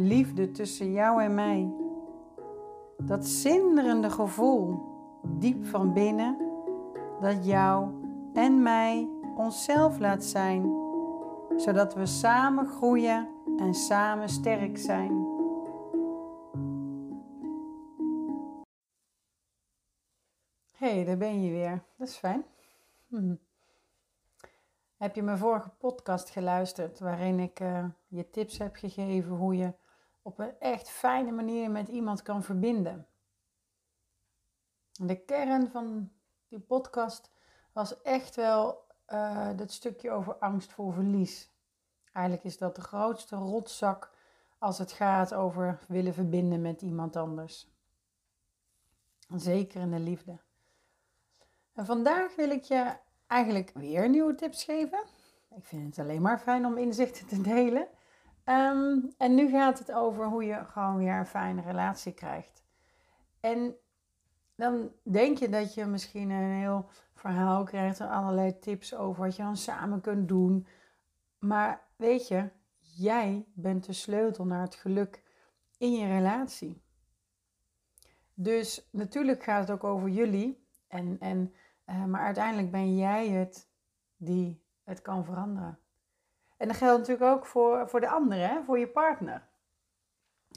liefde tussen jou en mij. Dat zinderende gevoel, diep van binnen, dat jou en mij onszelf laat zijn, zodat we samen groeien en samen sterk zijn. Hey, daar ben je weer. Dat is fijn. Heb je mijn vorige podcast geluisterd waarin ik je tips heb gegeven hoe je op een echt fijne manier met iemand kan verbinden? De kern van die podcast was echt wel dat stukje over angst voor verlies. Eigenlijk is dat de grootste rotzak als het gaat over willen verbinden met iemand anders. Zeker in de liefde. En vandaag wil ik je eigenlijk weer nieuwe tips geven. Ik vind het alleen maar fijn om inzichten te delen. En nu gaat het over hoe je gewoon weer een fijne relatie krijgt. En dan denk je dat je misschien een heel verhaal krijgt en allerlei tips over wat je dan samen kunt doen. Maar weet je, jij bent de sleutel naar het geluk in je relatie. Dus natuurlijk gaat het ook over jullie. Maar uiteindelijk ben jij het die het kan veranderen. En dat geldt natuurlijk ook voor de ander, hè? Voor je partner.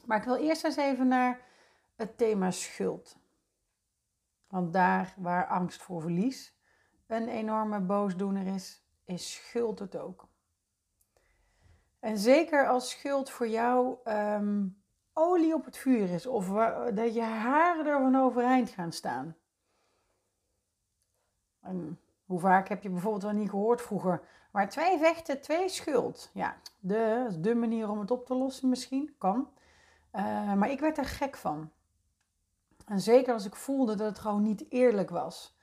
Maar ik wil eerst eens even naar het thema schuld. Want daar waar angst voor verlies een enorme boosdoener is, is schuld het ook. En zeker als schuld voor jou olie op het vuur is of dat je haren ervan overeind gaan staan. En hoe vaak heb je bijvoorbeeld wel niet gehoord vroeger, maar 2 vechten, 2 schuld. Ja, dat is de manier om het op te lossen misschien, kan. Maar ik werd er gek van. En zeker als ik voelde dat het gewoon niet eerlijk was.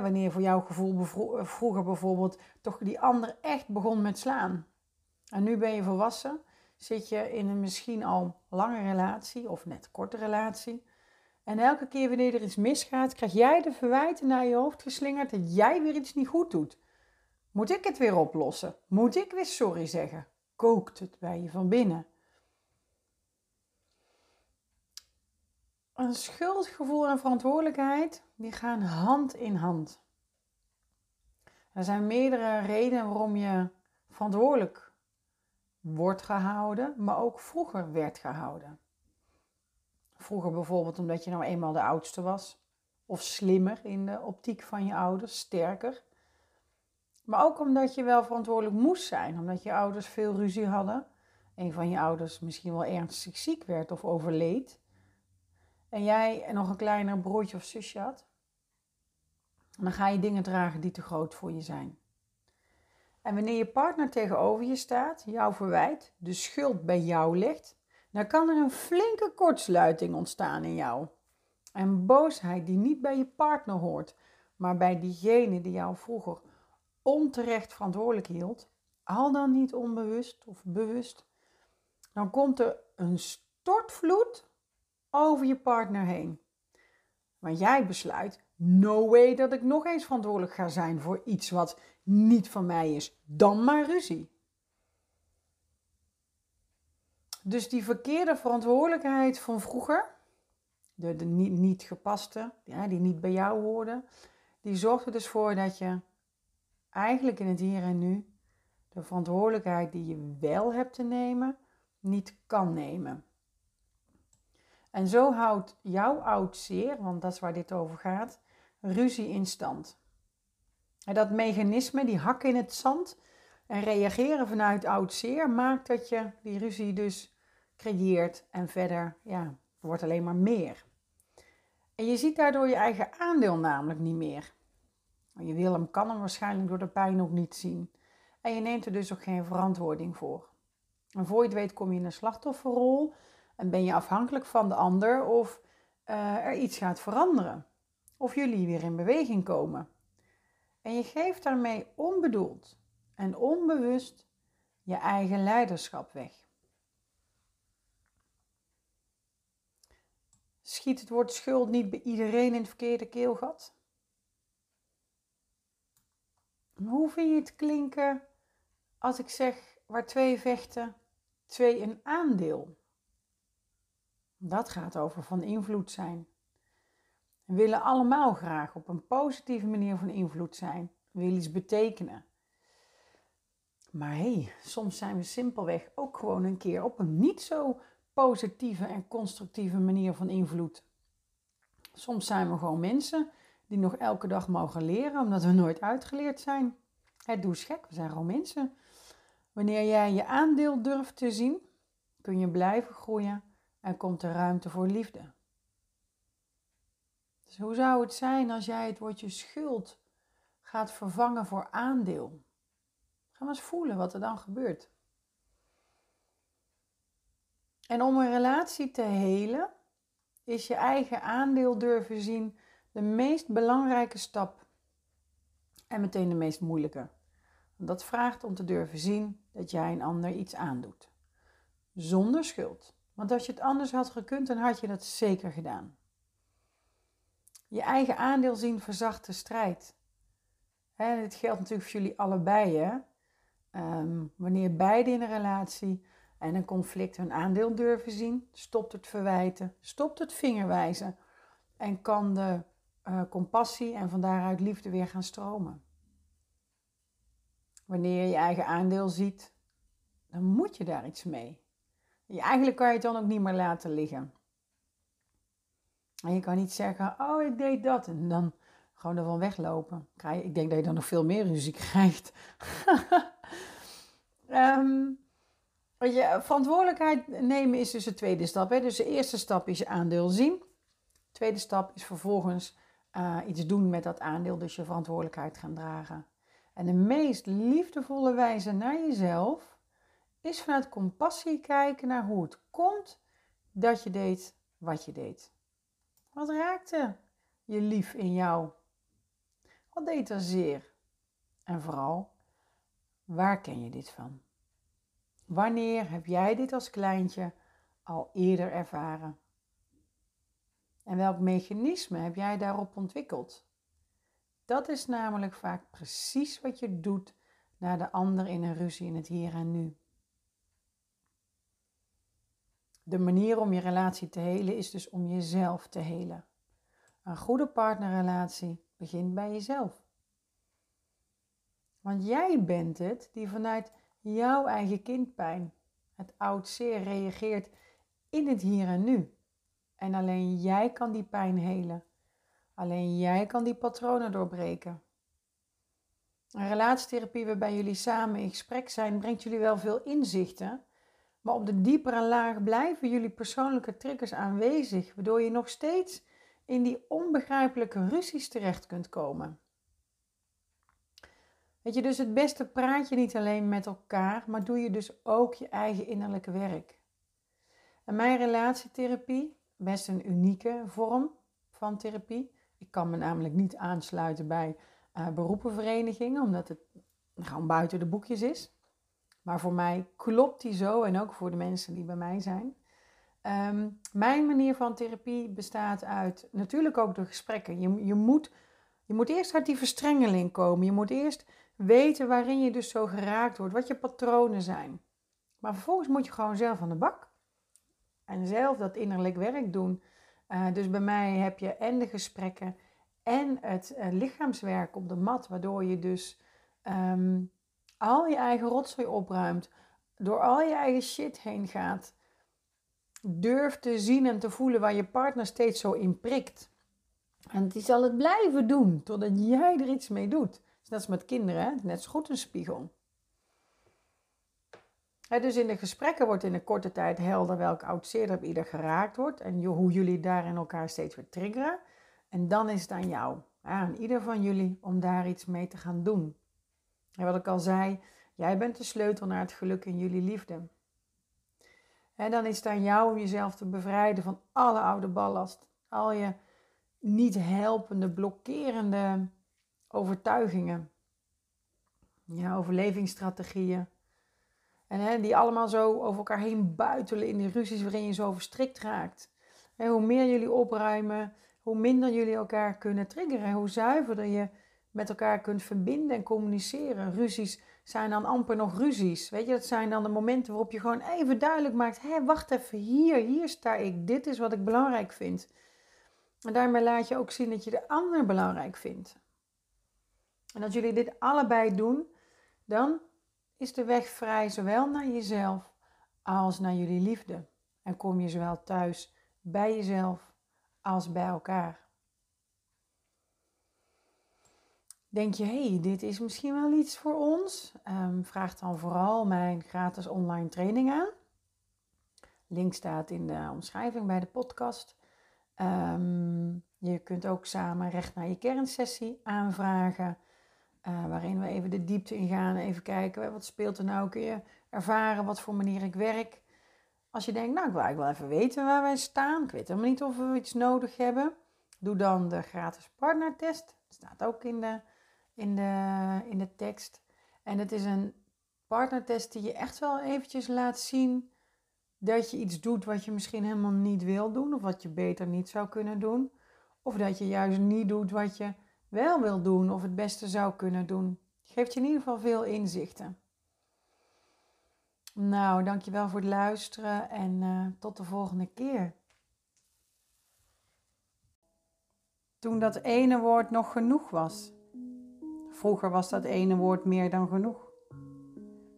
Wanneer voor jouw gevoel vroeger bijvoorbeeld toch die ander echt begon met slaan. En nu ben je volwassen, zit je in een misschien al lange relatie of net korte relatie. En elke keer wanneer er iets misgaat, krijg jij de verwijten naar je hoofd geslingerd dat jij weer iets niet goed doet. Moet ik het weer oplossen? Moet ik weer sorry zeggen? Kookt het bij je van binnen? Een schuldgevoel en verantwoordelijkheid, die gaan hand in hand. Er zijn meerdere redenen waarom je verantwoordelijk wordt gehouden, maar ook vroeger werd gehouden. Vroeger bijvoorbeeld omdat je nou eenmaal de oudste was. Of slimmer in de optiek van je ouders, sterker. Maar ook omdat je wel verantwoordelijk moest zijn. Omdat je ouders veel ruzie hadden. Een van je ouders misschien wel ernstig ziek werd of overleed. En jij nog een kleiner broertje of zusje had. En dan ga je dingen dragen die te groot voor je zijn. En wanneer je partner tegenover je staat, jou verwijt, de schuld bij jou ligt, dan kan er een flinke kortsluiting ontstaan in jou. En boosheid die niet bij je partner hoort, maar bij diegene die jou vroeger onterecht verantwoordelijk hield, al dan niet onbewust of bewust, dan komt er een stortvloed over je partner heen. Want jij besluit, no way dat ik nog eens verantwoordelijk ga zijn voor iets wat niet van mij is, dan maar ruzie. Dus die verkeerde verantwoordelijkheid van vroeger, de niet gepaste, ja, die niet bij jou hoorden, die zorgt er dus voor dat je eigenlijk in het hier en nu de verantwoordelijkheid die je wel hebt te nemen, niet kan nemen. En zo houdt jouw oud zeer, want dat is waar dit over gaat, ruzie in stand. En dat mechanisme, die hak in het zand en reageren vanuit oud zeer, maakt dat je die ruzie dus creëert en verder, ja, wordt alleen maar meer. En je ziet daardoor je eigen aandeel namelijk niet meer. Je wil hem, kan hem waarschijnlijk door de pijn ook niet zien. En je neemt er dus ook geen verantwoording voor. En voor je het weet kom je in een slachtofferrol en ben je afhankelijk van de ander of er iets gaat veranderen. Of jullie weer in beweging komen. En je geeft daarmee onbedoeld en onbewust je eigen leiderschap weg. Schiet het woord schuld niet bij iedereen in het verkeerde keelgat? Hoe vind je het klinken als ik zeg waar 2 vechten, 2, een aandeel. Dat gaat over van invloed zijn. We willen allemaal graag op een positieve manier van invloed zijn. We willen iets betekenen. Maar soms zijn we simpelweg ook gewoon een keer op een niet zo positieve en constructieve manier van invloed. Soms zijn we gewoon mensen die nog elke dag mogen leren, omdat we nooit uitgeleerd zijn. Het doet gek, we zijn gewoon mensen. Wanneer jij je aandeel durft te zien, kun je blijven groeien en komt er ruimte voor liefde. Dus hoe zou het zijn als jij het woordje schuld gaat vervangen voor aandeel? Ga maar eens voelen wat er dan gebeurt. En om een relatie te helen, is je eigen aandeel durven zien de meest belangrijke stap. En meteen de meest moeilijke. Dat vraagt om te durven zien dat jij een ander iets aandoet. Zonder schuld. Want als je het anders had gekund, dan had je dat zeker gedaan. Je eigen aandeel zien verzacht de strijd. En dit geldt natuurlijk voor jullie allebei. Hè? Wanneer beiden in een relatie en een conflict hun aandeel durven zien, stopt het verwijten, stopt het vingerwijzen en kan de compassie en van daaruit liefde weer gaan stromen. Wanneer je je eigen aandeel ziet, dan moet je daar iets mee. Eigenlijk kan je het dan ook niet meer laten liggen. En je kan niet zeggen, oh ik deed dat en dan gewoon ervan weglopen. Ik denk dat je dan nog veel meer ruzie krijgt. Verantwoordelijkheid nemen is dus de tweede stap. Hè? Dus de eerste stap is je aandeel zien. De tweede stap is vervolgens iets doen met dat aandeel. Dus je verantwoordelijkheid gaan dragen. En de meest liefdevolle wijze naar jezelf is vanuit compassie kijken naar hoe het komt dat je deed wat je deed. Wat raakte je lief in jou? Wat deed er zeer? En vooral, waar ken je dit van? Wanneer heb jij dit als kleintje al eerder ervaren? En welk mechanisme heb jij daarop ontwikkeld? Dat is namelijk vaak precies wat je doet naar de ander in een ruzie in het hier en nu. De manier om je relatie te helen is dus om jezelf te helen. Een goede partnerrelatie begint bij jezelf. Want jij bent het die vanuit jouw eigen kindpijn, het oud zeer, reageert in het hier en nu. En alleen jij kan die pijn helen. Alleen jij kan die patronen doorbreken. Een relatietherapie waarbij jullie samen in gesprek zijn, brengt jullie wel veel inzichten. Maar op de diepere laag blijven jullie persoonlijke triggers aanwezig, waardoor je nog steeds in die onbegrijpelijke ruzies terecht kunt komen. Weet je, dus het beste praat je niet alleen met elkaar, maar doe je dus ook je eigen innerlijke werk. En mijn relatietherapie, best een unieke vorm van therapie. Ik kan me namelijk niet aansluiten bij beroepenverenigingen, omdat het gewoon buiten de boekjes is. Maar voor mij klopt die zo en ook voor de mensen die bij mij zijn. Mijn manier van therapie bestaat uit natuurlijk ook de gesprekken. Je moet eerst uit die verstrengeling komen. Je moet eerst weten waarin je dus zo geraakt wordt, wat je patronen zijn. Maar vervolgens moet je gewoon zelf aan de bak en zelf dat innerlijk werk doen. Dus bij mij heb je en de gesprekken en het lichaamswerk op de mat, waardoor je dus al je eigen rotzooi opruimt, door al je eigen shit heen gaat. Durf te zien en te voelen waar je partner steeds zo in prikt. En die zal het blijven doen, totdat jij er iets mee doet. Dus dat is met kinderen, hè? Net zo goed een spiegel. Dus in de gesprekken wordt in een korte tijd helder welk oud zeer op ieder geraakt wordt. En hoe jullie daarin elkaar steeds weer triggeren. En dan is het aan jou, aan ieder van jullie, om daar iets mee te gaan doen. En wat ik al zei, jij bent de sleutel naar het geluk in jullie liefde. En dan is het aan jou om jezelf te bevrijden van alle oude ballast. Al je niet helpende, blokkerende overtuigingen. Ja, overlevingsstrategieën. En die allemaal zo over elkaar heen buitelen in die ruzies waarin je zo verstrikt raakt. En hoe meer jullie opruimen, hoe minder jullie elkaar kunnen triggeren. Hoe zuiverder je met elkaar kunt verbinden en communiceren. Ruzies zijn dan amper nog ruzies. Weet je, dat zijn dan de momenten waarop je gewoon even duidelijk maakt. Hé, wacht even, hier sta ik. Dit is wat ik belangrijk vind. En daarmee laat je ook zien dat je de ander belangrijk vindt. En als jullie dit allebei doen, dan is de weg vrij zowel naar jezelf als naar jullie liefde. En kom je zowel thuis bij jezelf als bij elkaar. Denk je, hé, dit is misschien wel iets voor ons? Vraag dan vooral mijn gratis online training aan. Link staat in de omschrijving bij de podcast. Je kunt ook samen recht naar je kernsessie aanvragen. Waarin we even de diepte in gaan. Even kijken, wat speelt er nou? Kun je ervaren wat voor manier ik werk? Als je denkt, nou, ik wil eigenlijk wel even weten waar wij staan. Ik weet helemaal niet of we iets nodig hebben. Doe dan de gratis partnertest. Dat staat ook in de tekst. En het is een partnertest die je echt wel eventjes laat zien dat je iets doet wat je misschien helemaal niet wil doen. Of wat je beter niet zou kunnen doen. Of dat je juist niet doet wat je wel wil doen of het beste zou kunnen doen. Geeft je in ieder geval veel inzichten. Nou, dankjewel voor het luisteren en tot de volgende keer. Toen dat ene woord nog genoeg was. Vroeger was dat ene woord meer dan genoeg.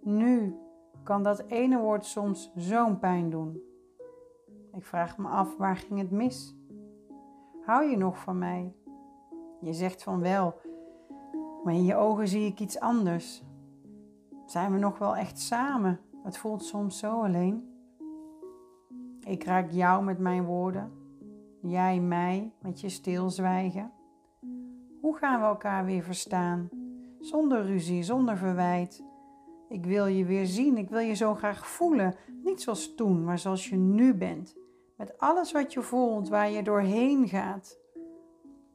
Nu kan dat ene woord soms zo'n pijn doen. Ik vraag me af, waar ging het mis? Hou je nog van mij? Je zegt van wel, maar in je ogen zie ik iets anders. Zijn we nog wel echt samen? Het voelt soms zo alleen. Ik raak jou met mijn woorden. Jij mij met je stilzwijgen. Hoe gaan we elkaar weer verstaan? Zonder ruzie, zonder verwijt. Ik wil je weer zien. Ik wil je zo graag voelen. Niet zoals toen, maar zoals je nu bent. Met alles wat je voelt, waar je doorheen gaat.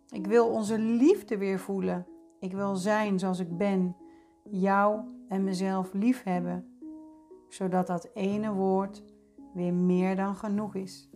Ik wil onze liefde weer voelen. Ik wil zijn zoals ik ben. Jou en mezelf liefhebben. Zodat dat ene woord weer meer dan genoeg is.